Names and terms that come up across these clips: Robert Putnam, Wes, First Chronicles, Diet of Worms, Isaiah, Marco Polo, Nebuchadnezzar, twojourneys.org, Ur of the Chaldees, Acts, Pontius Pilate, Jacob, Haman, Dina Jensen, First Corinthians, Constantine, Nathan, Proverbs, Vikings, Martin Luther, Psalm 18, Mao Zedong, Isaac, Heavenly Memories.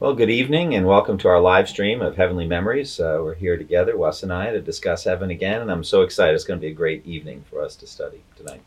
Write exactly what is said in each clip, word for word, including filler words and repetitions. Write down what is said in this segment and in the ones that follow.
Well, good evening and welcome to our live stream of Heavenly Memories. Uh, we're here together, Wes and I, to discuss heaven again, and I'm so excited. It's going to be a great evening for us to study tonight.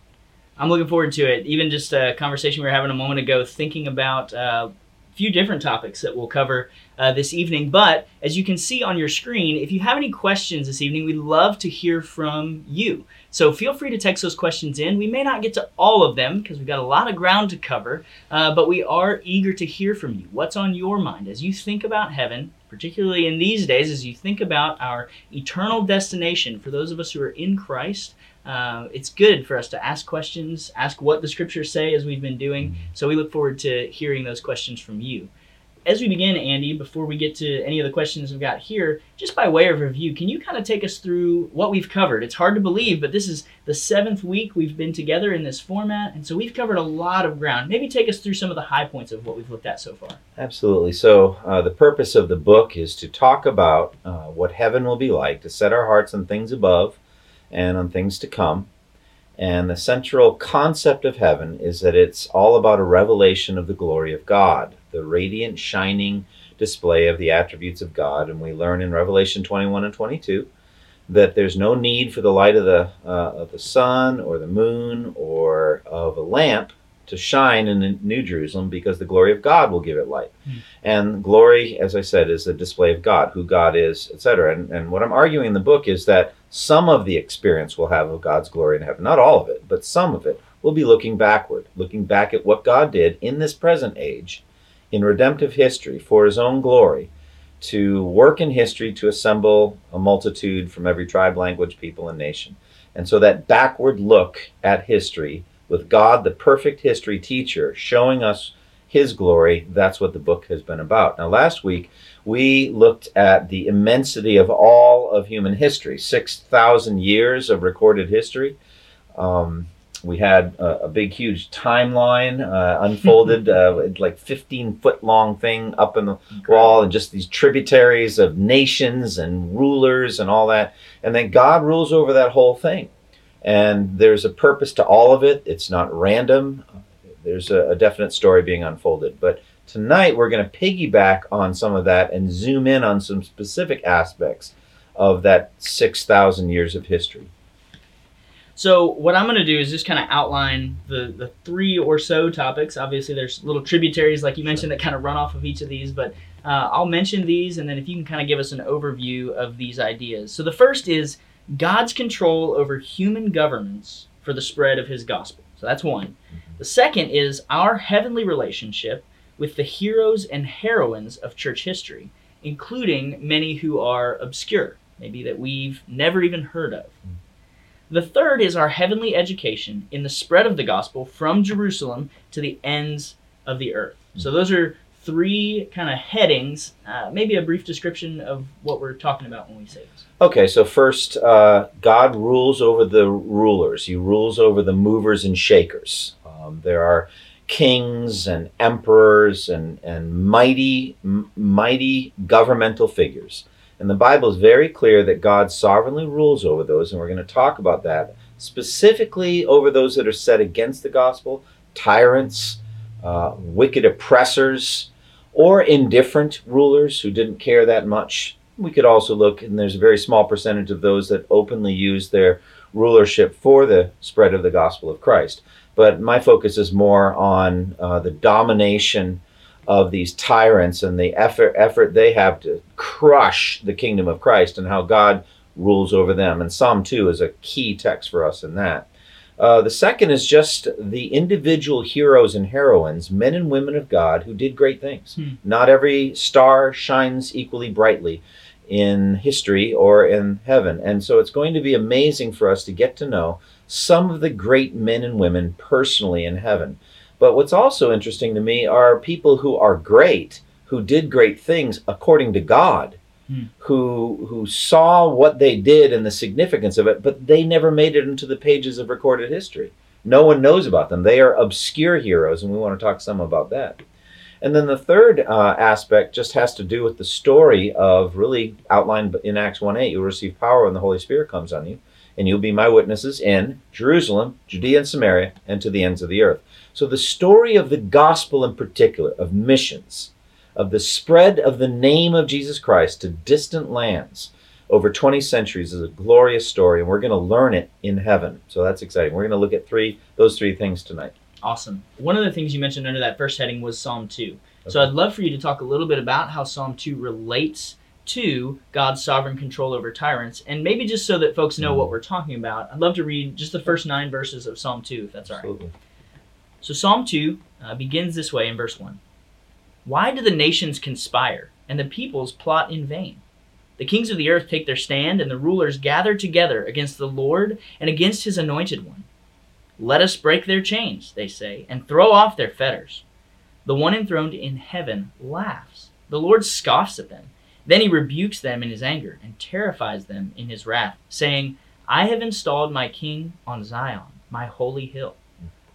I'm looking forward to it. Even just a conversation we were having a moment ago, thinking about uh, a few different topics that we'll cover uh, this evening. But as you can see on your screen, if you have any questions this evening, we'd love to hear from you. So feel free to text those questions in. We may not get to all of them because we've got a lot of ground to cover, uh, but we are eager to hear from you. What's on your mind as you think about heaven, particularly in these days, as you think about our eternal destination? For those of us who are in Christ, uh, it's good for us to ask questions, ask what the scriptures say, as we've been doing. So we look forward to hearing those questions from you. As we begin, Andy, before we get to any of the questions we've got here, just by way of review, can you kind of take us through what we've covered? It's hard to believe, but this is the seventh week we've been together in this format, and so we've covered a lot of ground. Maybe take us through some of the high points of what we've looked at so far. Absolutely. So uh, the purpose of the book is to talk about uh, what heaven will be like, to set our hearts on things above and on things to come. And the central concept of heaven is that it's all about a revelation of the glory of God, the radiant, shining display of the attributes of God. And we learn in Revelation twenty-one and twenty-two that there's no need for the light of the, uh, of the sun or the moon or of a lamp to shine in the New Jerusalem, because the glory of God will give it light. Mm. And glory, as I said, is the display of God, who God is, et cetera. And, and what I'm arguing in the book is that some of the experience we'll have of God's glory in heaven, not all of it, but some of it, will be looking backward, looking back at what God did in this present age, in redemptive history, for his own glory, to work in history, to assemble a multitude from every tribe, language, people, and nation. And so that backward look at history with God, the perfect history teacher, showing us his glory, that's what the book has been about. Now, last week, we looked at the immensity of all of human history, six thousand years of recorded history. Um, we had a, a big, huge timeline uh, unfolded, uh, like fifteen-foot-long thing up in the wall, and just these tributaries of nations and rulers and all that. And then God rules over that whole thing. And there's a purpose to all of it. It's not random. There's a, a definite story being unfolded. But tonight we're going to piggyback on some of that and zoom in on some specific aspects of that six thousand years of history. So what I'm going to do is just kind of outline the, the three or so topics. Obviously there's little tributaries, like you mentioned, that kind of run off of each of these, but uh, I'll mention these, and then if you can kind of give us an overview of these ideas. So the first is God's control over human governments for the spread of his gospel. So that's one. The second is our heavenly relationship with the heroes and heroines of church history, including many who are obscure, maybe that we've never even heard of. The third is our heavenly education in the spread of the gospel from Jerusalem to the ends of the earth. So those are three kind of headings, uh, maybe a brief description of what we're talking about when we say this. Okay, so first, uh, God rules over the rulers. He rules over the movers and shakers. Um, there are kings and emperors and, and mighty, m- mighty governmental figures. And the Bible is very clear that God sovereignly rules over those, and we're going to talk about that, specifically over those that are set against the gospel, tyrants, uh, wicked oppressors, or indifferent rulers who didn't care that much. We could also look, and there's a very small percentage of those that openly use their rulership for the spread of the gospel of Christ. But my focus is more on uh, the domination of these tyrants and the effort, effort they have to crush the kingdom of Christ, and how God rules over them. And Psalm two is a key text for us in that. Uh, the second is just the individual heroes and heroines, men and women of God who did great things. Hmm. Not every star shines equally brightly in history or in heaven. And so it's going to be amazing for us to get to know some of the great men and women personally in heaven. But what's also interesting to me are people who are great, who did great things according to God, hmm. who who saw what they did and the significance of it, but they never made it into the pages of recorded history. No one knows about them. They are obscure heroes, and we want to talk some about that. And then the third uh, aspect just has to do with the story of, really outlined in Acts one eight, you'll receive power when the Holy Spirit comes on you, and you'll be my witnesses in Jerusalem, Judea and Samaria, and to the ends of the earth. So the story of the gospel in particular, of missions, of the spread of the name of Jesus Christ to distant lands over twenty centuries is a glorious story, and we're going to learn it in heaven. So that's exciting. We're going to look at three those three things tonight. Awesome. One of the things you mentioned under that first heading was Psalm two. Okay. So I'd love for you to talk a little bit about how Psalm two relates to God's sovereign control over tyrants, and maybe just so that folks know what we're talking about, I'd love to read just the first nine verses of Psalm two, if that's all right. Absolutely. So Psalm two uh, begins this way in verse one. Why do the nations conspire, and the peoples plot in vain? The kings of the earth take their stand, and the rulers gather together against the Lord and against his anointed one. Let us break their chains, they say, and throw off their fetters. The one enthroned in heaven laughs. The Lord scoffs at them. Then he rebukes them in his anger and terrifies them in his wrath, saying, I have installed my king on Zion, my holy hill.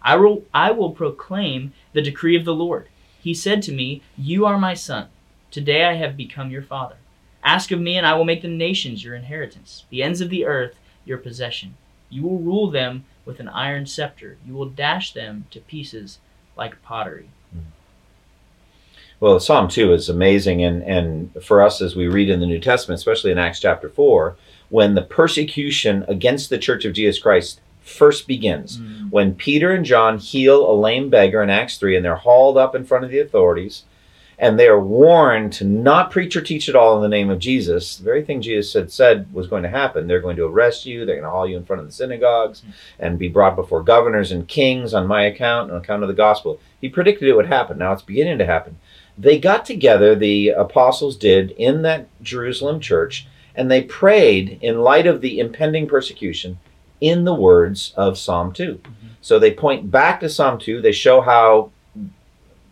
I will, I will proclaim the decree of the Lord. He said to me, you are my son. Today I have become your father. Ask of me, and I will make the nations your inheritance, the ends of the earth your possession. You will rule them with an iron scepter. You will dash them to pieces like pottery. Well, Psalm two is amazing, and, and for us as we read in the New Testament, especially in Acts chapter four, when the persecution against the Church of Jesus Christ first begins, mm. when Peter and John heal a lame beggar in Acts three, and they're hauled up in front of the authorities, and they are warned to not preach or teach at all in the name of Jesus. The very thing Jesus had said was going to happen. They're going to arrest you, they're going to haul you in front of the synagogues, mm. and be brought before governors and kings on my account, on account of the gospel. He predicted it would happen. Now it's beginning to happen. They got together, the apostles did, in that Jerusalem church, and they prayed in light of the impending persecution in the words of Psalm two. Mm-hmm. So they point back to Psalm two. They show how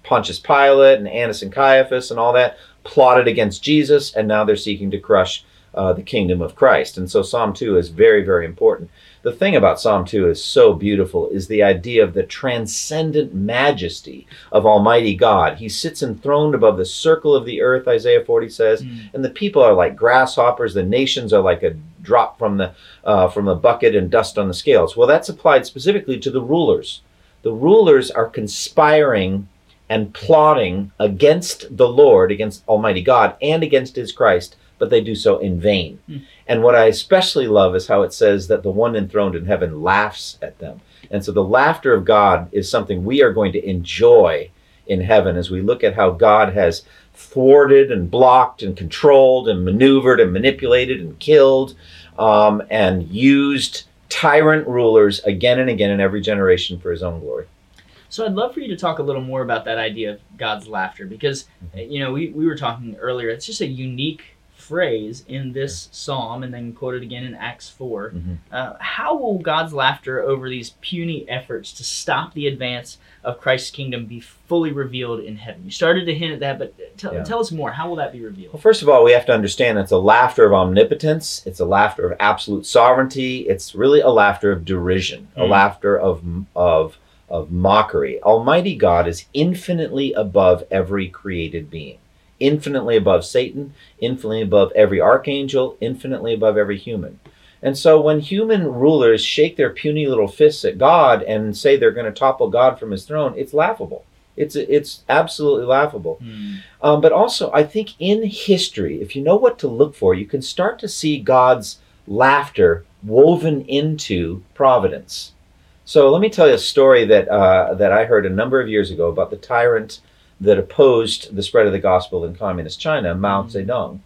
Pontius Pilate and Annas and Caiaphas and all that plotted against Jesus, and now they're seeking to crush uh, the kingdom of Christ. And so Psalm two is very, very important. The thing about Psalm two is so beautiful is the idea of the transcendent majesty of Almighty God. He sits enthroned above the circle of the earth, Isaiah forty says, mm. and the people are like grasshoppers. The nations are like a drop from the uh, from the bucket and dust on the scales. Well, that's applied specifically to the rulers. The rulers are conspiring and plotting against the Lord, against Almighty God, and against his Christ, but they do so in vain. Hmm. And what I especially love is how it says that the one enthroned in heaven laughs at them. And so the laughter of God is something we are going to enjoy in heaven as we look at how God has thwarted and blocked and controlled and maneuvered and manipulated and killed um, and used tyrant rulers again and again in every generation for his own glory. So I'd love for you to talk a little more about that idea of God's laughter, because, mm-hmm. you know, we, we were talking earlier, it's just a unique phrase in this psalm, and then quoted again in Acts four. Mm-hmm. Uh, how will God's laughter over these puny efforts to stop the advance of Christ's kingdom be fully revealed in heaven? You started to hint at that, but t- yeah. tell us more. How will that be revealed? Well, first of all, we have to understand it's a laughter of omnipotence. It's a laughter of absolute sovereignty. It's really a laughter of derision, mm-hmm. a laughter of of of mockery. Almighty God is infinitely above every created being. Infinitely above Satan, infinitely above every archangel, infinitely above every human. And so when human rulers shake their puny little fists at God and say they're going to topple God from his throne, it's laughable. It's it's absolutely laughable. Mm. Um, but also, I think in history, if you know what to look for, you can start to see God's laughter woven into providence. So let me tell you a story that uh, that I heard a number of years ago about the tyrant that opposed the spread of the gospel in communist China, Mao Zedong.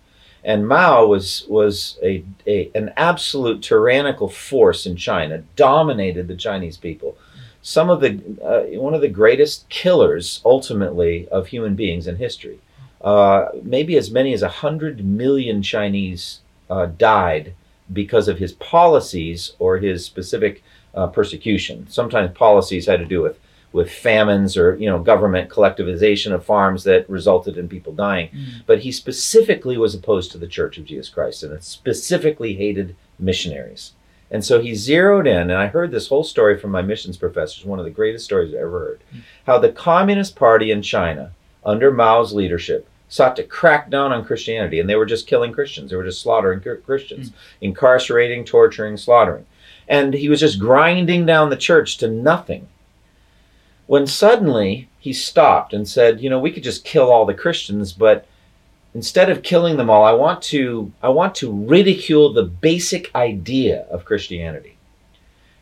And Mao was was a, a an absolute tyrannical force in China, dominated the Chinese people. Some of the uh, one of the greatest killers, ultimately, of human beings in history. Uh, maybe as many as one hundred million Chinese uh, died because of his policies or his specific uh, persecution. Sometimes policies had to do with with famines or, you know, government collectivization of farms that resulted in people dying. Mm. But he specifically was opposed to the Church of Jesus Christ and specifically hated missionaries. And so he zeroed in, and I heard this whole story from my missions professors, one of the greatest stories I've ever heard, mm. how the Communist Party in China, under Mao's leadership, sought to crack down on Christianity, and they were just killing Christians. They were just slaughtering Christians, mm. incarcerating, torturing, slaughtering. And he was just grinding down the church to nothing. When suddenly he stopped and said, you know, we could just kill all the Christians, but instead of killing them all, I want to, I want to ridicule the basic idea of Christianity.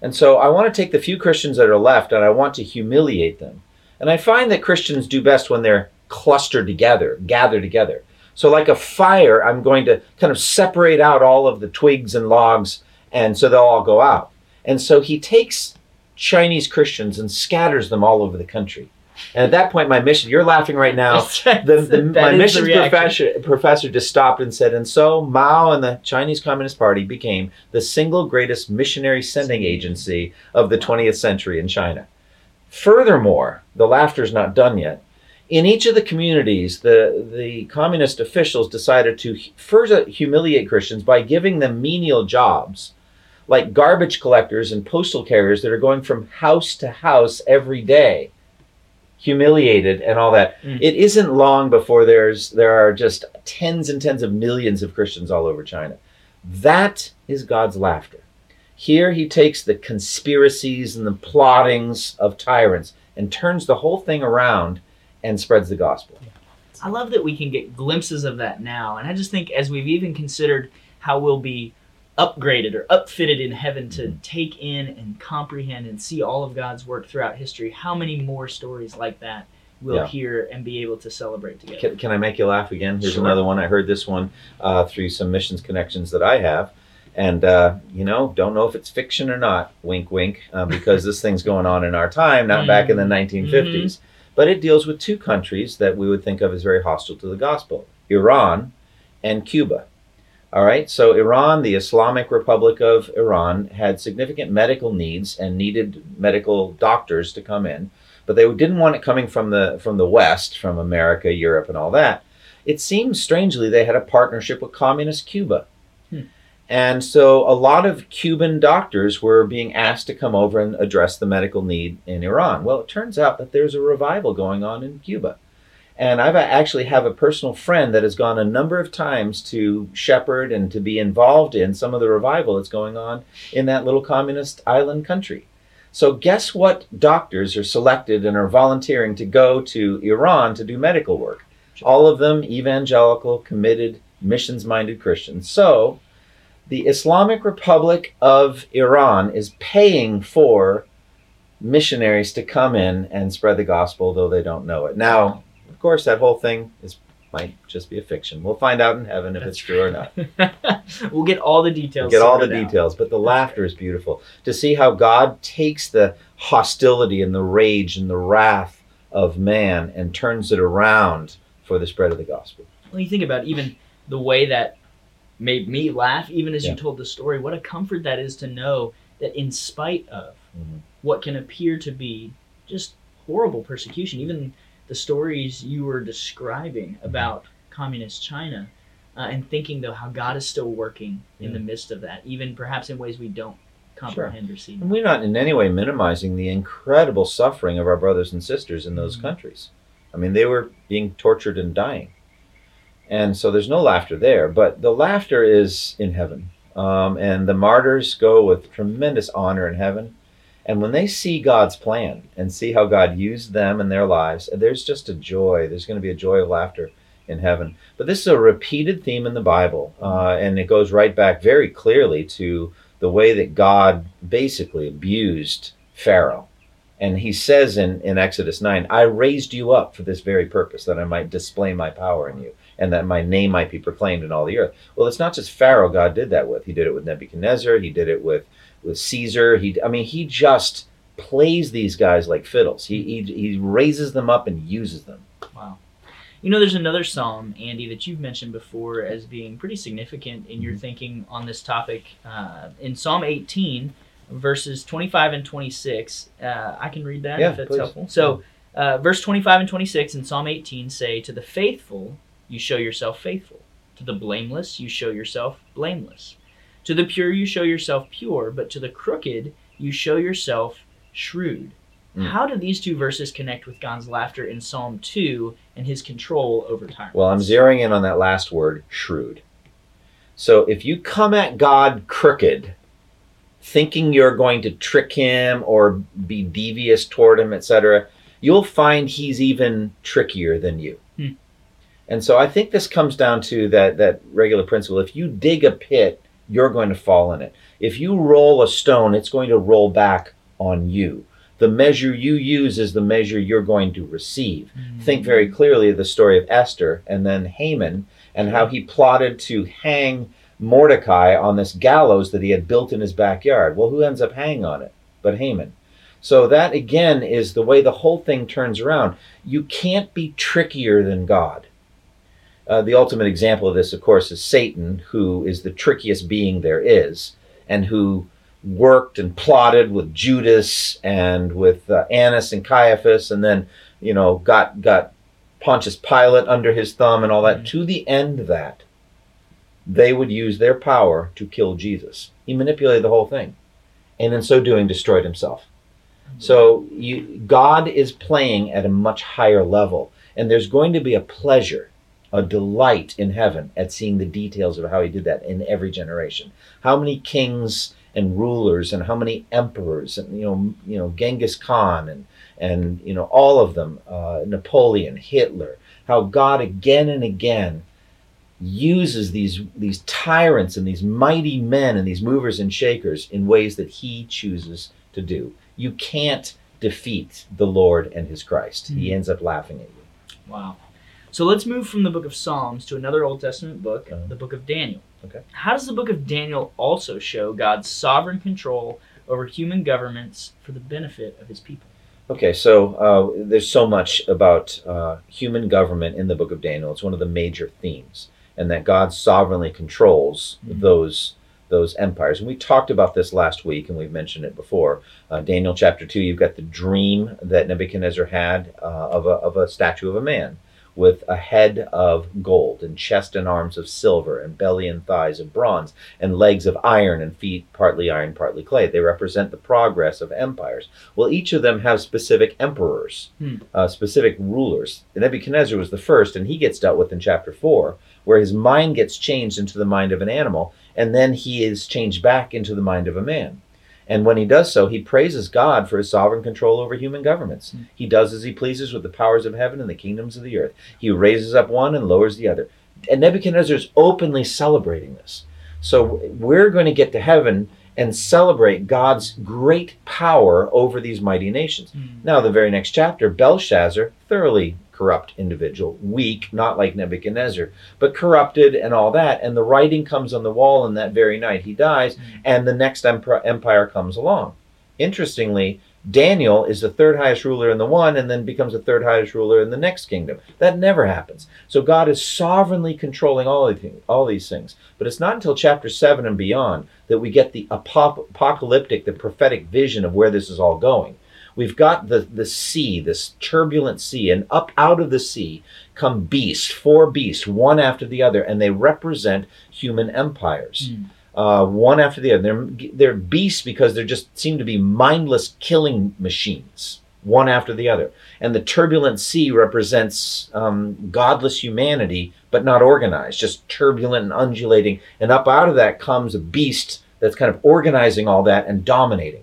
And so I want to take the few Christians that are left and I want to humiliate them. And I find that Christians do best when they're clustered together, gathered together. So like a fire, I'm going to kind of separate out all of the twigs and logs, and so they'll all go out. And so he takes Chinese Christians and scatters them all over the country. And at that point, my mission, you're laughing right now, the, the, my mission professor, professor just stopped and said, and so Mao and the Chinese Communist Party became the single greatest missionary sending agency of the twentieth century in China. Furthermore, the laughter's not done yet. In each of the communities, the, the communist officials decided to further humiliate Christians by giving them menial jobs, like garbage collectors and postal carriers that are going from house to house every day, humiliated and all that. Mm. It isn't long before there's there are just tens and tens of millions of Christians all over China. That is God's laughter. Here he takes the conspiracies and the plottings of tyrants and turns the whole thing around and spreads the gospel. I love that we can get glimpses of that now. And I just think as we've even considered how we'll be upgraded or upfitted in heaven to take in and comprehend and see all of God's work throughout history, how many more stories like that we'll yeah. hear and be able to celebrate together. Can, can I make you laugh again? Here's sure. another one. I heard this one uh, through some missions connections that I have. And, uh, you know, don't know if it's fiction or not, wink, wink, uh, because this thing's going on in our time, not mm-hmm. back in the nineteen fifties. Mm-hmm. But it deals with two countries that we would think of as very hostile to the gospel, Iran and Cuba. All right, so Iran, the Islamic Republic of Iran, had significant medical needs and needed medical doctors to come in, but they didn't want it coming from the from the West, from America, Europe, and all that. It seems strangely they had a partnership with communist Cuba. Hmm. And so a lot of Cuban doctors were being asked to come over and address the medical need in Iran. Well, it turns out that there's a revival going on in Cuba. And I actually have a personal friend that has gone a number of times to shepherd and to be involved in some of the revival that's going on in that little communist island country. So guess what doctors are selected and are volunteering to go to Iran to do medical work? All of them evangelical, committed, missions-minded Christians. So the Islamic Republic of Iran is paying for missionaries to come in and spread the gospel, though they don't know it. Now, of course, that whole thing is might just be a fiction. We'll find out in heaven if That's it's true right. or not. We'll get all the details. We'll get all the out. details, but the That's laughter right. is beautiful. To see how God takes the hostility and the rage and the wrath of man and turns it around for the spread of the gospel. Well, you think about even the way that made me laugh, even as yeah. you told the story, what a comfort that is to know that in spite of mm-hmm. what can appear to be just horrible persecution, even the stories you were describing about communist China, uh, and thinking, though, how God is still working in yeah. the midst of that, even perhaps in ways we don't comprehend sure. or see. And we're not in any way minimizing the incredible suffering of our brothers and sisters in those mm-hmm. countries. I mean, they were being tortured and dying. And so there's no laughter there, but the laughter is in heaven. Um, and the martyrs go with tremendous honor in heaven. And when they see God's plan and see how God used them in their lives, there's just a joy. There's going to be a joy of laughter in heaven. But this is a repeated theme in the Bible, uh, and it goes right back very clearly to the way that God basically abused Pharaoh. And he says in, in Exodus nine, I raised you up for this very purpose, that I might display my power in you, and that my name might be proclaimed in all the earth. Well, it's not just Pharaoh God did that with. He did it with Nebuchadnezzar. He did it with, with Caesar. He, I mean, he just plays these guys like fiddles. He, he, he raises them up and uses them. Wow. You know, there's another psalm, Andy, that you've mentioned before as being pretty significant in your mm-hmm. thinking on this topic. Uh, in Psalm eighteen, verses twenty-five and twenty-six, uh, I can read that yeah, if that's please. helpful. So uh, verse twenty-five and twenty-six in Psalm eighteen say, to the faithful you show yourself faithful. To the blameless you show yourself blameless. To the pure you show yourself pure, but to the crooked you show yourself shrewd. Mm. How do these two verses connect with God's laughter in Psalm two and his control over time? Well, I'm zeroing in on that last word, shrewd. So if you come at God crooked, thinking you're going to trick him or be devious toward him, et cetera, you'll find he's even trickier than you. Hmm. And so I think this comes down to that, that regular principle. If you dig a pit, you're going to fall in it. If you roll a stone, it's going to roll back on you. The measure you use is the measure you're going to receive. Mm-hmm. Think very clearly of the story of Esther and then Haman and how he plotted to hang Mordecai on this gallows that he had built in his backyard. Well, who ends up hanging on it but Haman? So that, again, is the way the whole thing turns around. You can't be trickier than God. Uh, the ultimate example of this, of course, is Satan, who is the trickiest being there is, and who worked and plotted with Judas and with uh, Annas and Caiaphas, and then, you know, got got Pontius Pilate under his thumb and all that. Mm-hmm. To the end that they would use their power to kill Jesus. He manipulated the whole thing, and in so doing destroyed himself. Mm-hmm. So you, God is playing at a much higher level, and there's going to be a pleasure, a delight in heaven at seeing the details of how he did that in every generation. How many kings and rulers and how many emperors, and you know, you know, Genghis Khan and and you know, all of them, uh, Napoleon, Hitler. How God again and again uses these these tyrants and these mighty men and these movers and shakers in ways that he chooses to do. You can't defeat the Lord and his Christ. Mm-hmm. He ends up laughing at you. Wow. So let's move from the book of Psalms to another Old Testament book, uh-huh. the book of Daniel. Okay. How does the book of Daniel also show God's sovereign control over human governments for the benefit of his people? Okay, so uh, there's so much about uh, human government in the book of Daniel. It's one of the major themes, and that God sovereignly controls mm-hmm. those those empires. And we talked about this last week, and we've mentioned it before. Uh, Daniel chapter two, you've got the dream that Nebuchadnezzar had uh, of a, of a statue of a man with a head of gold and chest and arms of silver and belly and thighs of bronze and legs of iron and feet partly iron, partly clay. They represent the progress of empires. Well, each of them have specific emperors, hmm. uh, specific rulers. And Nebuchadnezzar was the first, and he gets dealt with in chapter four, where his mind gets changed into the mind of an animal, and then he is changed back into the mind of a man. And when he does so, he praises God for his sovereign control over human governments. Mm. He does as he pleases with the powers of heaven and the kingdoms of the earth. He raises up one and lowers the other. And Nebuchadnezzar is openly celebrating this. So we're going to get to heaven and celebrate God's great power over these mighty nations. Mm. Now, the very next chapter, Belshazzar, thoroughly corrupt individual, weak, not like Nebuchadnezzar, but corrupted and all that. And the writing comes on the wall, and that very night he dies, mm-hmm. and the next emp- empire comes along. Interestingly, Daniel is the third highest ruler in the one, and then becomes the third highest ruler in the next kingdom. That never happens. So God is sovereignly controlling all, thing, all these things. But it's not until chapter seven and beyond that we get the apop- apocalyptic, the prophetic vision of where this is all going. We've got the, the sea, this turbulent sea, and up out of the sea come beasts, four beasts, one after the other, and they represent human empires, mm. uh, one after the other. They're, they're beasts because they just seem to be mindless killing machines, one after the other. And the turbulent sea represents um, godless humanity, but not organized, just turbulent and undulating. And up out of that comes a beast that's kind of organizing all that and dominating.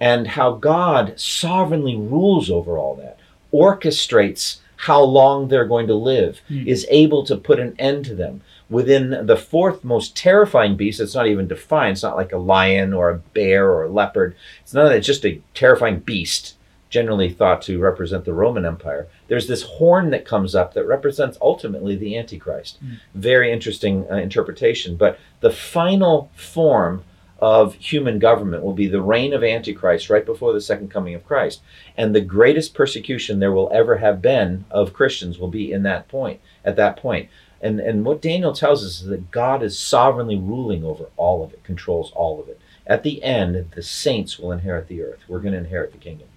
And how God sovereignly rules over all that, orchestrates how long they're going to live, mm. is able to put an end to them. Within the fourth most terrifying beast, it's not even defined. It's not like a lion or a bear or a leopard. It's none of that. It's just a terrifying beast, generally thought to represent the Roman Empire. There's this horn that comes up that represents ultimately the Antichrist. Mm. Very interesting uh, interpretation. But the final form of human government will be the reign of Antichrist right before the second coming of Christ. And the greatest persecution there will ever have been of Christians will be in that point, at that point. And and what Daniel tells us is that God is sovereignly ruling over all of it, controls all of it. At the end, the saints will inherit the earth. We're going to inherit the kingdom.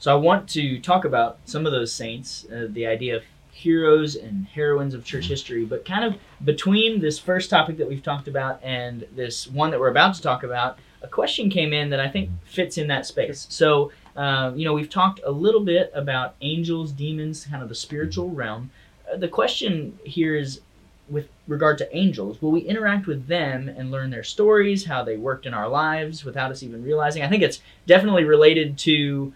So I want to talk about some of those saints, uh, the idea of heroes and heroines of church history, but kind of between this first topic that we've talked about and this one that we're about to talk about, a question came in that I think fits in that space. So, uh, you know, we've talked a little bit about angels, demons, kind of the spiritual realm. Uh, the question here is with regard to angels, will we interact with them and learn their stories, how they worked in our lives without us even realizing? I think it's definitely related to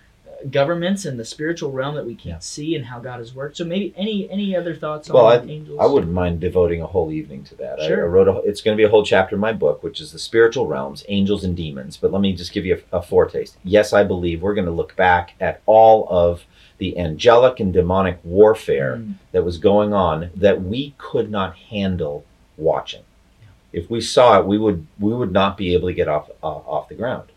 governments and the spiritual realm that we can't yeah. see and how God has worked. So maybe any any other thoughts well, on I, angels? Well, I wouldn't mind devoting a whole evening to that. Sure. I, I wrote a, it's going to be a whole chapter in my book, which is the spiritual realms, angels and demons. But let me just give you a, a foretaste. Yes, I believe we're going to look back at all of the angelic and demonic warfare mm. that was going on that we could not handle watching. Yeah. If we saw it, we would we would not be able to get off uh, off the ground.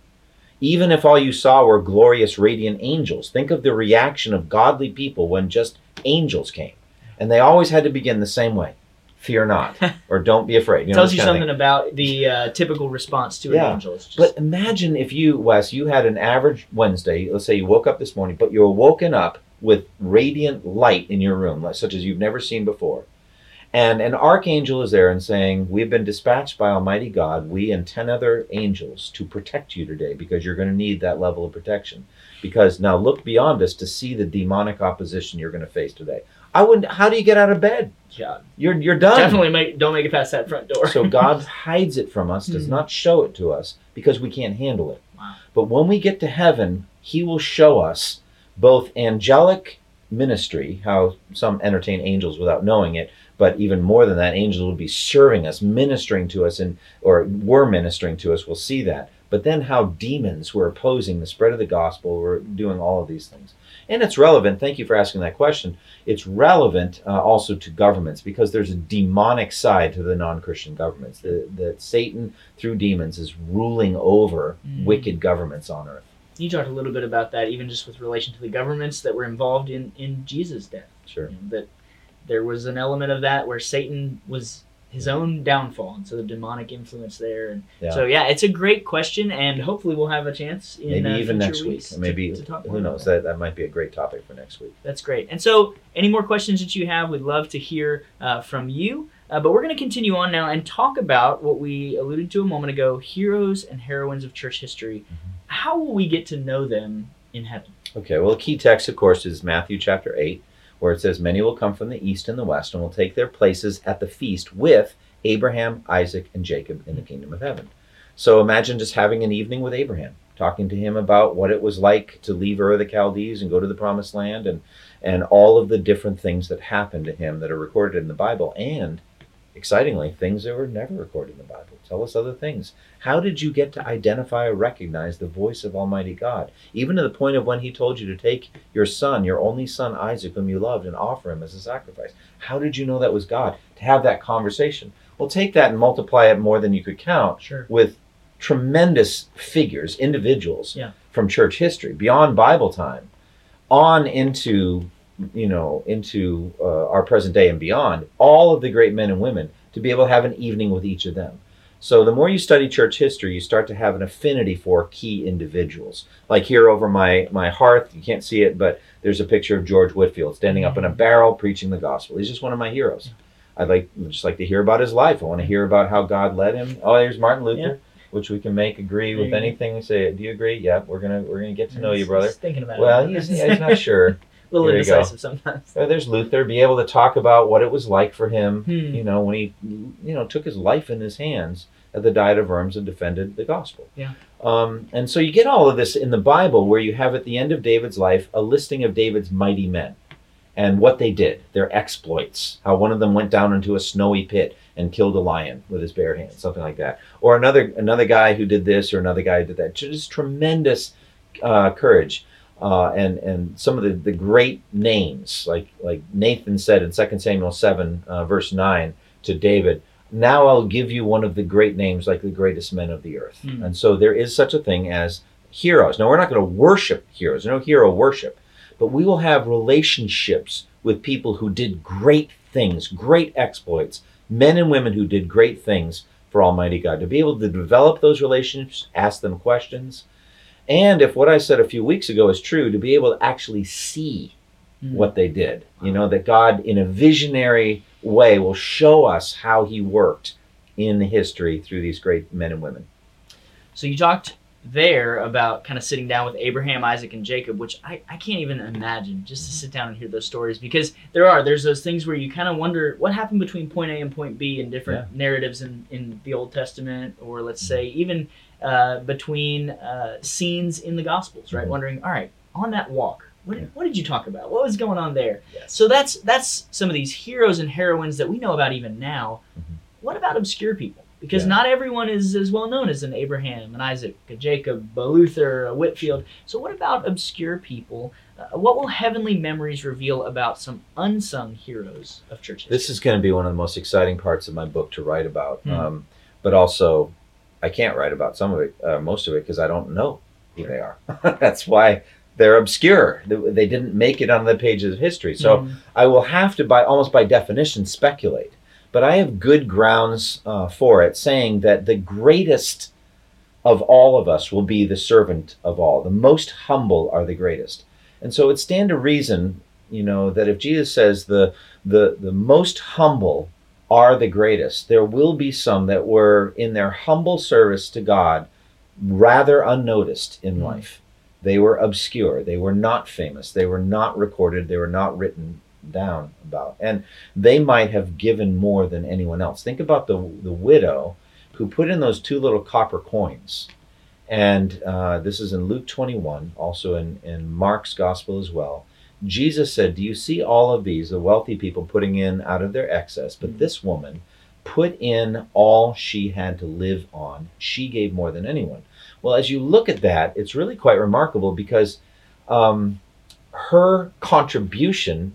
Even if all you saw were glorious, radiant angels, think of the reaction of godly people when just angels came. And they always had to begin the same way. Fear not, or don't be afraid. You know, tells you something about the uh, typical response to yeah. an angel. Just... But imagine if you, Wes, you had an average Wednesday. Let's say you woke up this morning, but you were woken up with radiant light in your room, such as you've never seen before. And an archangel is there and saying, we've been dispatched by Almighty God, we and ten other angels, to protect you today, because you're going to need that level of protection. Because now look beyond us to see the demonic opposition you're going to face today. I wouldn't, how do you get out of bed? Yeah. You're, you're done. Definitely make, don't make it past that front door. So God hides it from us, does mm-hmm. not show it to us, because we can't handle it. Wow. But when we get to heaven, he will show us both angelic ministry, how some entertain angels without knowing it, but even more than that, angels will be serving us, ministering to us, and or were ministering to us. We'll see that. But then how demons were opposing the spread of the gospel, were doing all of these things. And it's relevant. Thank you for asking that question. It's relevant uh, also to governments, because there's a demonic side to the non-Christian governments. That Satan, through demons, is ruling over mm. wicked governments on earth. You talked a little bit about that, even just with relation to the governments that were involved in, in Jesus' death. Sure. You know, that there was an element of that where Satan was his own downfall, and so the demonic influence there. And yeah. So, yeah, it's a great question, and hopefully we'll have a chance in maybe uh, even next week. To, maybe to talk who knows? That. That that might be a great topic for next week. That's great. And so, any more questions that you have, we'd love to hear uh, from you. Uh, but we're going to continue on now and talk about what we alluded to a moment ago: heroes and heroines of church history. Mm-hmm. How will we get to know them in heaven? Okay. Well, a key text, of course, is Matthew chapter eight. Where it says, many will come from the east and the west and will take their places at the feast with Abraham, Isaac, and Jacob in the kingdom of heaven. So imagine just having an evening with Abraham, talking to him about what it was like to leave Ur of the Chaldees and go to the promised land, and, and all of the different things that happened to him that are recorded in the Bible, and, excitingly, things that were never recorded in the Bible. Tell us other things. How did you get to identify or recognize the voice of Almighty God? Even to the point of when he told you to take your son, your only son Isaac, whom you loved, and offer him as a sacrifice. How did you know that was God? To have that conversation. Well, take that and multiply it more than you could count sure. with tremendous figures, individuals yeah. from church history, beyond Bible time, on into... you know, into uh, our present day and beyond, all of the great men and women, to be able to have an evening with each of them. So the more you study church history, you start to have an affinity for key individuals. Like here over my, my hearth, you can't see it, but there's a picture of George Whitefield standing up in a barrel preaching the gospel. He's just one of my heroes. I'd like just like to hear about his life. I want to hear about how God led him. Oh, there's Martin Luther. Yeah. Which we can make agree with anything we say. Do you agree? Yeah, we're gonna we're gonna get to know you, brother. He's thinking about well, it. Well, he's, he's not sure. A little indecisive sometimes. So there's Luther, be able to talk about what it was like for him, hmm. you know, when he, you know, took his life in his hands at the Diet of Worms and defended the gospel. Yeah. Um, and so you get all of this in the Bible, where you have at the end of David's life a listing of David's mighty men and what they did, their exploits, how one of them went down into a snowy pit and killed a lion with his bare hands, something like that. Or another another guy who did this, or another guy who did that. Just tremendous uh, courage. Uh, and, and some of the, the great names, like, like Nathan said in Second Samuel seven, uh, verse nine, to David, now I'll give you one of the great names, like the greatest men of the earth. Mm. And so there is such a thing as heroes. Now, we're not going to worship heroes, no hero worship, but we will have relationships with people who did great things, great exploits, men and women who did great things for Almighty God. To be able to develop those relationships, ask them questions. And if what I said a few weeks ago is true, to be able to actually see mm. what they did, wow. you know, that God in a visionary way will show us how he worked in history through these great men and women. So you talked there about kind of sitting down with Abraham, Isaac, and Jacob, which I, I can't even imagine, just to sit down and hear those stories, because there are, there's those things where you kind of wonder what happened between point A and point B in different yeah. narratives in, in the Old Testament, or let's say even... Uh, between uh, scenes in the Gospels, right? Mm-hmm. Wondering, all right, on that walk, what did, what did you talk about? What was going on there? Yes. So that's that's some of these heroes and heroines that we know about even now. Mm-hmm. What about obscure people? Because yeah. not everyone is as well known as an Abraham, an Isaac, a Jacob, a Luther, a Whitefield. So what about obscure people? Uh, what will Heavenly Memories reveal about some unsung heroes of church history? This is going to be one of the most exciting parts of my book to write about. Mm-hmm. Um, but also, I can't write about some of it, uh, most of it, because I don't know who they are. That's why they're obscure. They didn't make it on the pages of history. So mm. I will have to, by almost by definition, speculate. But I have good grounds uh, for it, saying that the greatest of all of us will be the servant of all. The most humble are the greatest. And so it stands to reason, you know, that if Jesus says the the the most humble are the greatest, there will be some that were in their humble service to God rather unnoticed in mm. life. They were obscure. They were not famous. They were not recorded. They were not written down about. And they might have given more than anyone else. Think about the the widow who put in those two little copper coins. And uh, this is in Luke twenty-one, also in, in Mark's gospel as well. Jesus said, do you see all of these, the wealthy people putting in out of their excess? But this woman put in all she had to live on. She gave more than anyone. Well, as you look at that, it's really quite remarkable because um, her contribution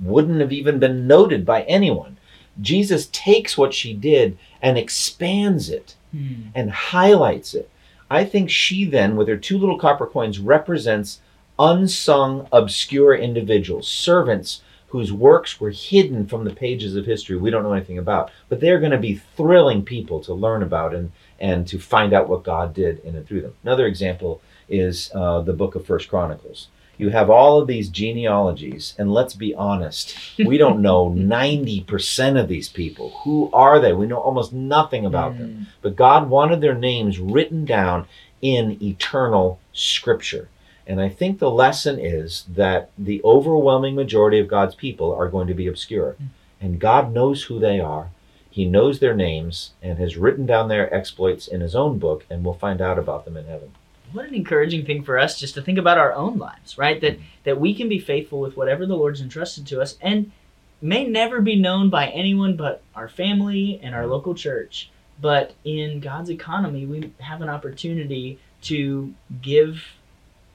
wouldn't have even been noted by anyone. Jesus takes what she did and expands it mm. and highlights it. I think she then, with her two little copper coins, represents unsung, obscure individuals, servants whose works were hidden from the pages of history we don't know anything about. But they're going to be thrilling people to learn about and and to find out what God did in and through them. Another example is uh, the book of First Chronicles. You have all of these genealogies, and let's be honest, we don't know ninety percent of these people. Who are they? We know almost nothing about mm. them. But God wanted their names written down in eternal Scripture. And I think the lesson is that the overwhelming majority of God's people are going to be obscure. Mm. And God knows who they are. He knows their names and has written down their exploits in his own book, and we'll find out about them in heaven. What an encouraging thing for us just to think about our own lives, right? That that we can be faithful with whatever the Lord's entrusted to us and may never be known by anyone but our family and our local church. But in God's economy, we have an opportunity to give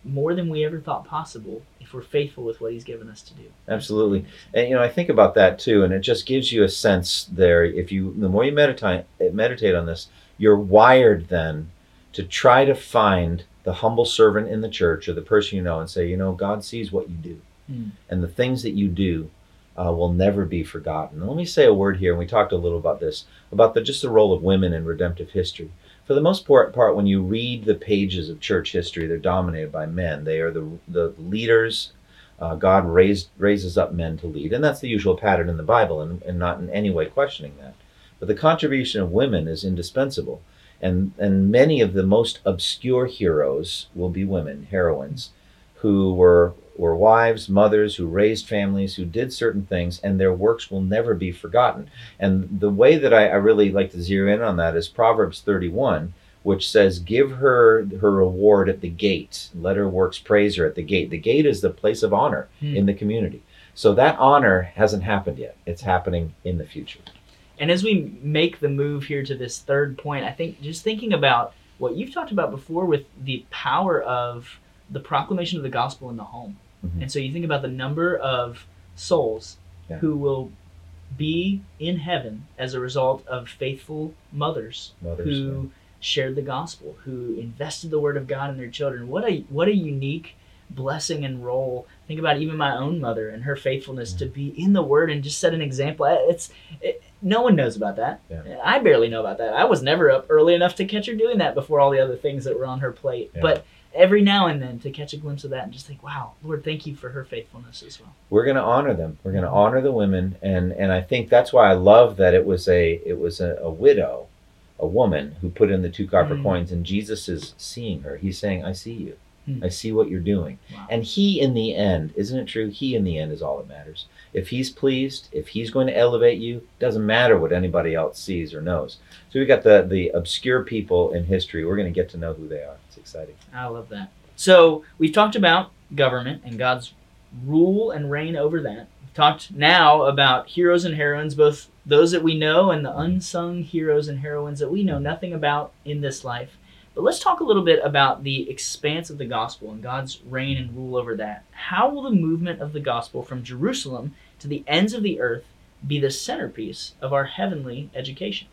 more than we ever thought possible if we're faithful with what he's given us to do. Absolutely. And, you know, I think about that too, and it just gives you a sense there. If you, the more you meditate, meditate on this, you're wired then to try to find the humble servant in the church or the person you know and say, you know, God sees what you do. Mm. And the things that you do uh, will never be forgotten. And let me say a word here, and we talked a little about this, about the, just the role of women in redemptive history. For the most part, when you read the pages of church history, they're dominated by men. They are the the leaders. Uh, God raised, raises up men to lead. And that's the usual pattern in the Bible, and, and not in any way questioning that. But the contribution of women is indispensable. And, and many of the most obscure heroes will be women, heroines, who were, were wives, mothers, who raised families, who did certain things, and their works will never be forgotten. And the way that I, I really like to zero in on that is Proverbs thirty-one, which says, give her her reward at the gate. Let her works praise her at the gate. The gate is the place of honor mm. in the community. So that honor hasn't happened yet. It's happening in the future. And as we make the move here to this third point, I think just thinking about what you've talked about before with the power of the proclamation of the gospel in the home. Mm-hmm. And so you think about the number of souls yeah. who will be in heaven as a result of faithful mothers, mothers who yeah. shared the gospel, who invested the word of God in their children. What a what a unique blessing and role. Think about even my own mother and her faithfulness mm-hmm. to be in the word and just set an example. It's it, no one knows about that. Yeah. I barely know about that. I was never up early enough to catch her doing that before all the other things that were on her plate. Yeah. But every now and then to catch a glimpse of that and just think, wow, Lord, thank you for her faithfulness as well. We're going to honor them. We're going to honor the women. And, and I think that's why I love that it was a it was a, a widow, a woman who put in the two copper mm. coins, and Jesus is seeing her. He's saying, I see you. Mm. I see what you're doing. Wow. And he in the end, isn't it true? He in the end is all that matters. If he's pleased, if he's going to elevate you, it doesn't matter what anybody else sees or knows. So we got the, the obscure people in history. We're going to get to know who they are. It's exciting. I love that. So we've talked about government and God's rule and reign over that. We've talked now about heroes and heroines, both those that we know and the unsung heroes and heroines that we know nothing about in this life. But let's talk a little bit about the expanse of the gospel and God's reign and rule over that. How will the movement of the gospel from Jerusalem to the ends of the earth be the centerpiece of our heavenly education?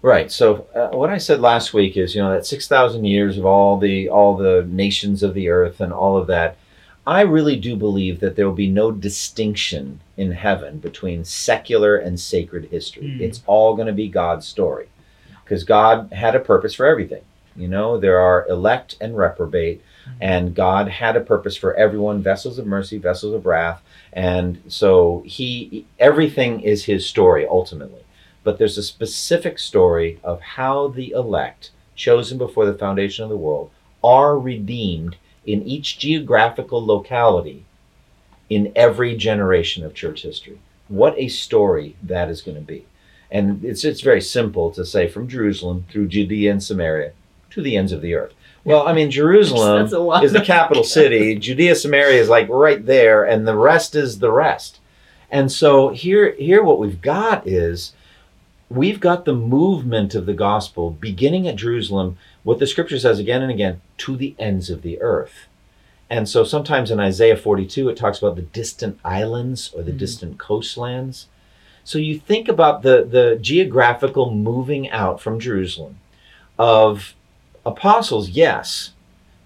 Right. So uh, what I said last week is, you know, that six thousand years of all the all the nations of the earth and all of that, I really do believe that there will be no distinction in heaven between secular and sacred history. Mm. It's all going to be God's story, because God had a purpose for everything. You know, there are elect and reprobate, and God had a purpose for everyone, vessels of mercy, vessels of wrath. And so he, everything is his story ultimately. But there's a specific story of how the elect, chosen before the foundation of the world, are redeemed in each geographical locality in every generation of church history. What a story that is going to be. And it's, it's very simple to say from Jerusalem through Judea and Samaria, to the ends of the earth. Well, I mean, Jerusalem is the capital city. Judea, Samaria is like right there, and the rest is the rest. And so here, here what we've got is, we've got the movement of the gospel beginning at Jerusalem, what the scripture says again and again, to the ends of the earth. And so sometimes in Isaiah forty-two, it talks about the distant islands or the mm-hmm. distant coastlands. So you think about the, the geographical moving out from Jerusalem of apostles, yes,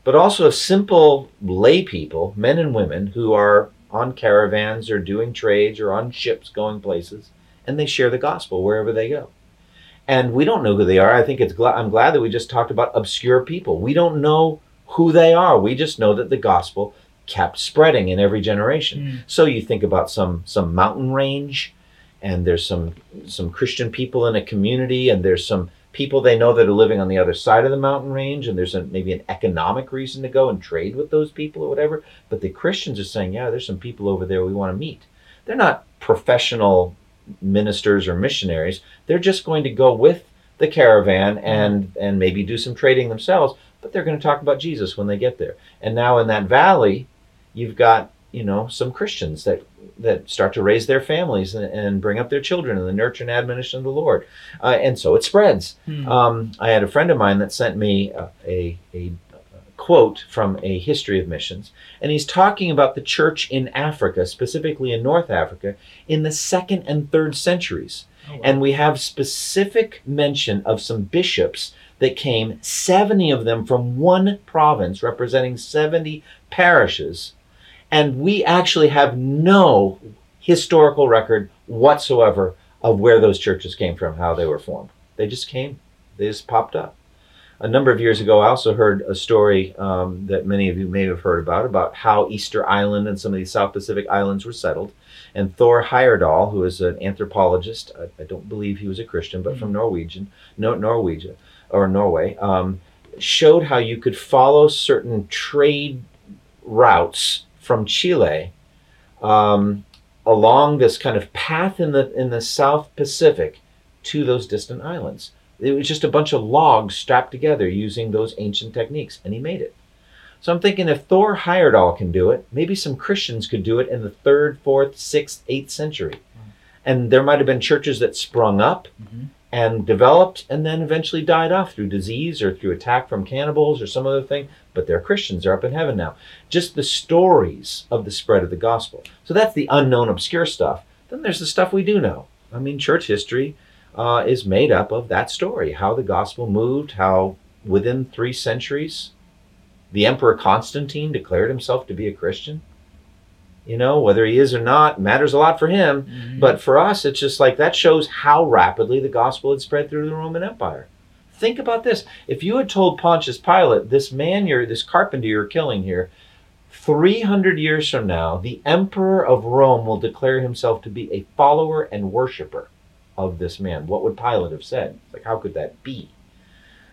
but also of simple lay people, men and women who are on caravans or doing trades or on ships going places, and they share the gospel wherever they go. And we don't know who they are. I think it's gl- I'm glad that we just talked about obscure people. We don't know who they are. We just know that the gospel kept spreading in every generation. Mm. So you think about some some mountain range, and there's some some Christian people in a community, and there's some people they know that are living on the other side of the mountain range, and there's a, maybe an economic reason to go and trade with those people or whatever. But the Christians are saying, yeah, there's some people over there we want to meet. They're not professional ministers or missionaries. They're just going to go with the caravan and, and maybe do some trading themselves, but they're going to talk about Jesus when they get there. And now in that valley, you've got, you know, some Christians that that start to raise their families and, and bring up their children in the nurture and admonition of the Lord. Uh, and so it spreads. Mm. Um, I had a friend of mine that sent me a, a, a quote from a history of missions, and he's talking about the church in Africa, specifically in North Africa, in the second and third centuries. Oh, wow. And we have specific mention of some bishops that came, seventy of them from one province, representing seventy parishes. And we actually have no historical record whatsoever of where those churches came from, how they were formed. They just came. They just popped up. A number of years ago, I also heard a story um, that many of you may have heard about, about how Easter Island and some of these South Pacific islands were settled. And Thor Heyerdahl, who is an anthropologist, I, I don't believe he was a Christian, but mm-hmm. from Norwegian, no, Norwegian or Norway, um, showed how you could follow certain trade routes from Chile um, along this kind of path in the in the South Pacific to those distant islands. It was just a bunch of logs strapped together using those ancient techniques, and he made it. So I'm thinking, if Thor Heyerdahl can do it, maybe some Christians could do it in the third, fourth, sixth, eighth century. And there might have been churches that sprung up mm-hmm. and developed and then eventually died off through disease or through attack from cannibals or some other thing, but they're Christians, they're up in heaven now. Just the stories of the spread of the gospel. So that's the unknown, obscure stuff. Then there's the stuff we do know. I mean, church history uh, is made up of that story, how the gospel moved, how within three centuries, the Emperor Constantine declared himself to be a Christian. You know, whether he is or not matters a lot for him. Mm-hmm. But for us, it's just like that shows how rapidly the gospel had spread through the Roman Empire. Think about this. If you had told Pontius Pilate, this man, you're, this carpenter you're killing here, three hundred years from now, the emperor of Rome will declare himself to be a follower and worshiper of this man. What would Pilate have said? Like, how could that be?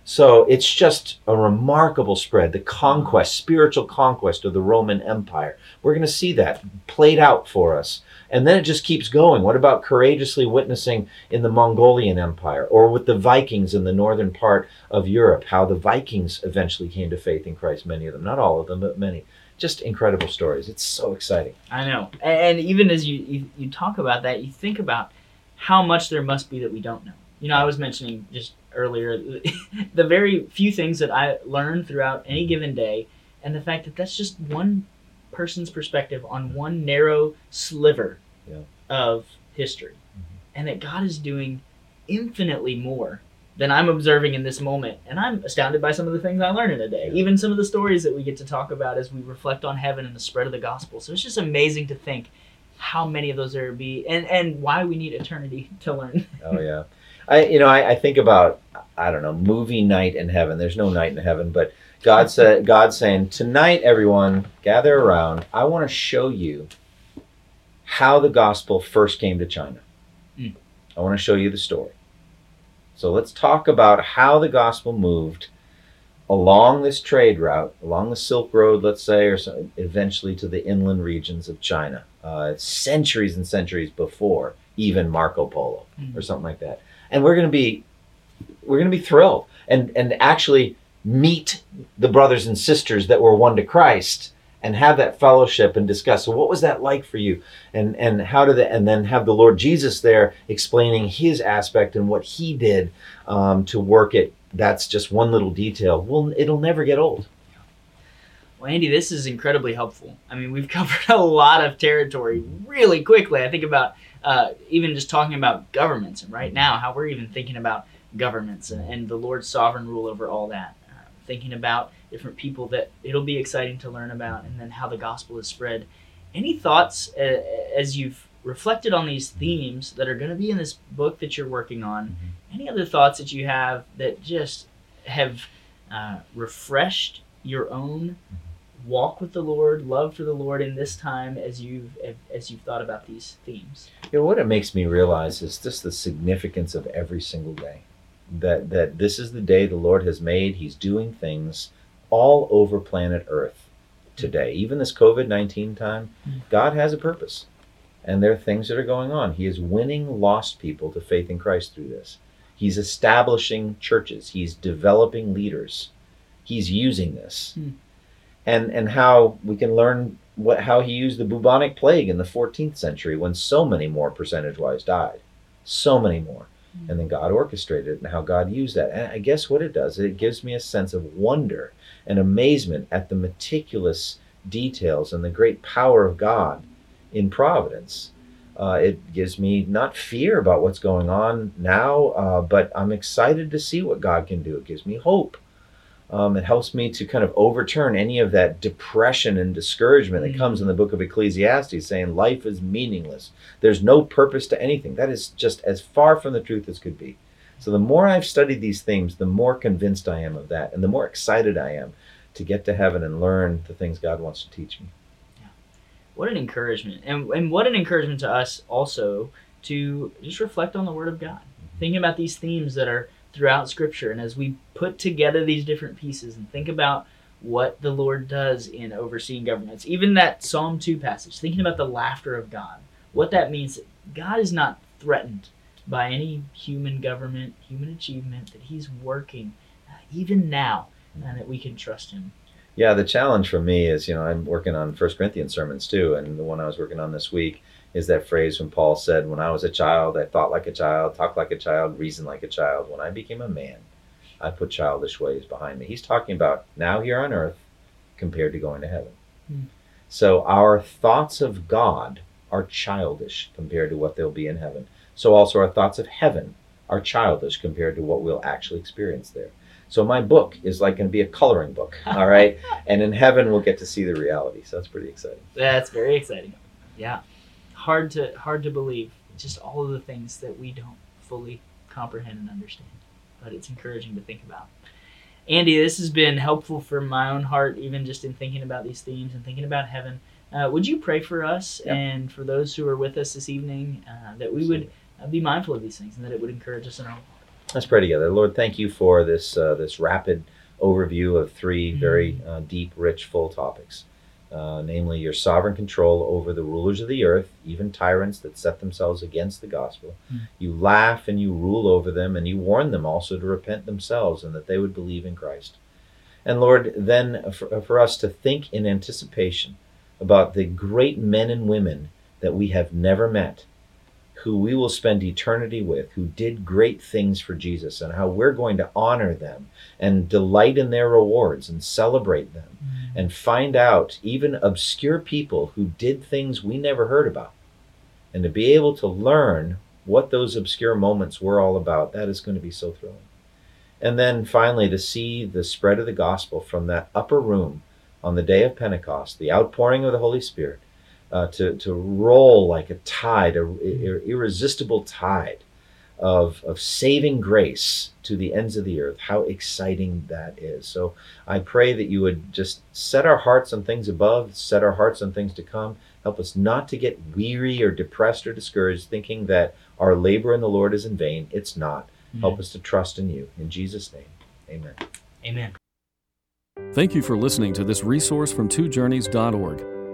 So it's just a remarkable spread, the conquest, spiritual conquest of the Roman Empire. We're going to see that played out for us. And then it just keeps going. What about courageously witnessing in the Mongolian Empire or with the Vikings in the northern part of Europe, how the Vikings eventually came to faith in Christ, many of them, not all of them, but many. just incredible stories. It's so exciting. I know. And even as you, you, you talk about that, you think about how much there must be that we don't know. You know, I was mentioning just earlier the very few things that I learned throughout any given day, and the fact that that's just one person's perspective on one narrow sliver yeah. of history. Mm-hmm. And that God is doing infinitely more than I'm observing in this moment. And I'm astounded by some of the things I learn in a day, yeah. even some of the stories that we get to talk about as we reflect on heaven and the spread of the gospel. So it's just amazing to think how many of those there would be, and, and why we need eternity to learn. Oh, yeah. I You know, I, I think about, I don't know, movie night in heaven. There's no night in heaven, but God said, God's saying, tonight, everyone, gather around. I want to show you how the gospel first came to China. Mm. I want to show you the story. So let's talk about how the gospel moved along this trade route, along the Silk Road, let's say, or so, eventually to the inland regions of China, uh, centuries and centuries before even Marco Polo mm. or something like that. And we're going to be, we're going to be thrilled and, and actually meet the brothers and sisters that were one to Christ and have that fellowship and discuss, so what was that like for you? And and how did that, and then have the Lord Jesus there explaining his aspect and what he did um, to work it. That's just one little detail. Well, it'll never get old. Well, Andy, this is incredibly helpful. I mean, we've covered a lot of territory really quickly. I think about uh, even just talking about governments and right now, how we're even thinking about governments and, and the Lord's sovereign rule over all that. Thinking about different people that it'll be exciting to learn about, and then how the gospel is spread. Any thoughts uh, as you've reflected on these themes that are going to be in this book that you're working on? Any other thoughts that you have that just have uh, refreshed your own walk with the Lord, love for the Lord in this time as you've as you've thought about these themes? You know, what it makes me realize is just the significance of every single day. That that this is the day the Lord has made. He's doing things all over planet Earth today. Even this covid nineteen time, God has a purpose. And there are things that are going on. He is winning lost people to faith in Christ through this. He's establishing churches. He's developing leaders. He's using this. Hmm. And and how we can learn what how he used the bubonic plague in the fourteenth century when so many more percentage-wise died. So many more. And then God orchestrated it and how God used that. And I guess what it does, it gives me a sense of wonder and amazement at the meticulous details and the great power of God in providence. Uh, it gives me not fear about what's going on now, uh, but I'm excited to see what God can do. It gives me hope. Um, it helps me to kind of overturn any of that depression and discouragement that comes in the book of Ecclesiastes, saying life is meaningless. There's no purpose to anything. That is just as far from the truth as could be. So the more I've studied these things, the more convinced I am of that, and the more excited I am to get to heaven and learn the things God wants to teach me. Yeah. What an encouragement. And, and what an encouragement to us also to just reflect on the Word of God, mm-hmm. thinking about these themes that are throughout Scripture, and as we put together these different pieces and think about what the Lord does in overseeing governments, even that Psalm two passage, thinking about the laughter of God, what that means. God is not threatened by any human government, human achievement, that he's working uh, even now, and that we can trust him. Yeah, the challenge for me is, you know, I'm working on First Corinthians sermons too, and the one I was working on this week is that phrase when Paul said, when I was a child, I thought like a child, talked like a child, reasoned like a child. When I became a man, I put childish ways behind me. He's talking about now here on earth compared to going to heaven. Mm. So our thoughts of God are childish compared to what they'll be in heaven. So also our thoughts of heaven are childish compared to what we'll actually experience there. So my book is like going to be a coloring book, all right? And in heaven, we'll get to see the reality. So that's pretty exciting. That's very exciting. Yeah. Hard to hard to believe, just all of the things that we don't fully comprehend and understand, but it's encouraging to think about. Andy, this has been helpful for my own heart, even just in thinking about these themes and thinking about heaven. Uh, would you pray for us yep. and for those who are with us this evening, uh, that we would uh, be mindful of these things and that it would encourage us in our walk? Let's pray together. Lord, thank you for this uh, this rapid overview of three mm-hmm. very uh, deep, rich, full topics. Uh, namely your sovereign control over the rulers of the earth, even tyrants that set themselves against the gospel. Mm. You laugh and you rule over them, and you warn them also to repent themselves and that they would believe in Christ. And Lord, then for, for us to think in anticipation about the great men and women that we have never met, who we will spend eternity with, who did great things for Jesus, and how we're going to honor them and delight in their rewards and celebrate them, mm-hmm. and find out even obscure people who did things we never heard about, and to be able to learn what those obscure moments were all about. That is going to be so thrilling. And then finally, to see the spread of the gospel from that upper room on the day of Pentecost, the outpouring of the Holy Spirit, Uh, to, to roll like a tide, an irresistible tide of, of saving grace to the ends of the earth. How exciting that is. So I pray that you would just set our hearts on things above, set our hearts on things to come. Help us not to get weary or depressed or discouraged, thinking that our labor in the Lord is in vain. It's not. Amen. Help us to trust in you. In Jesus' name, amen. Amen. Thank you for listening to this resource from two journeys dot org.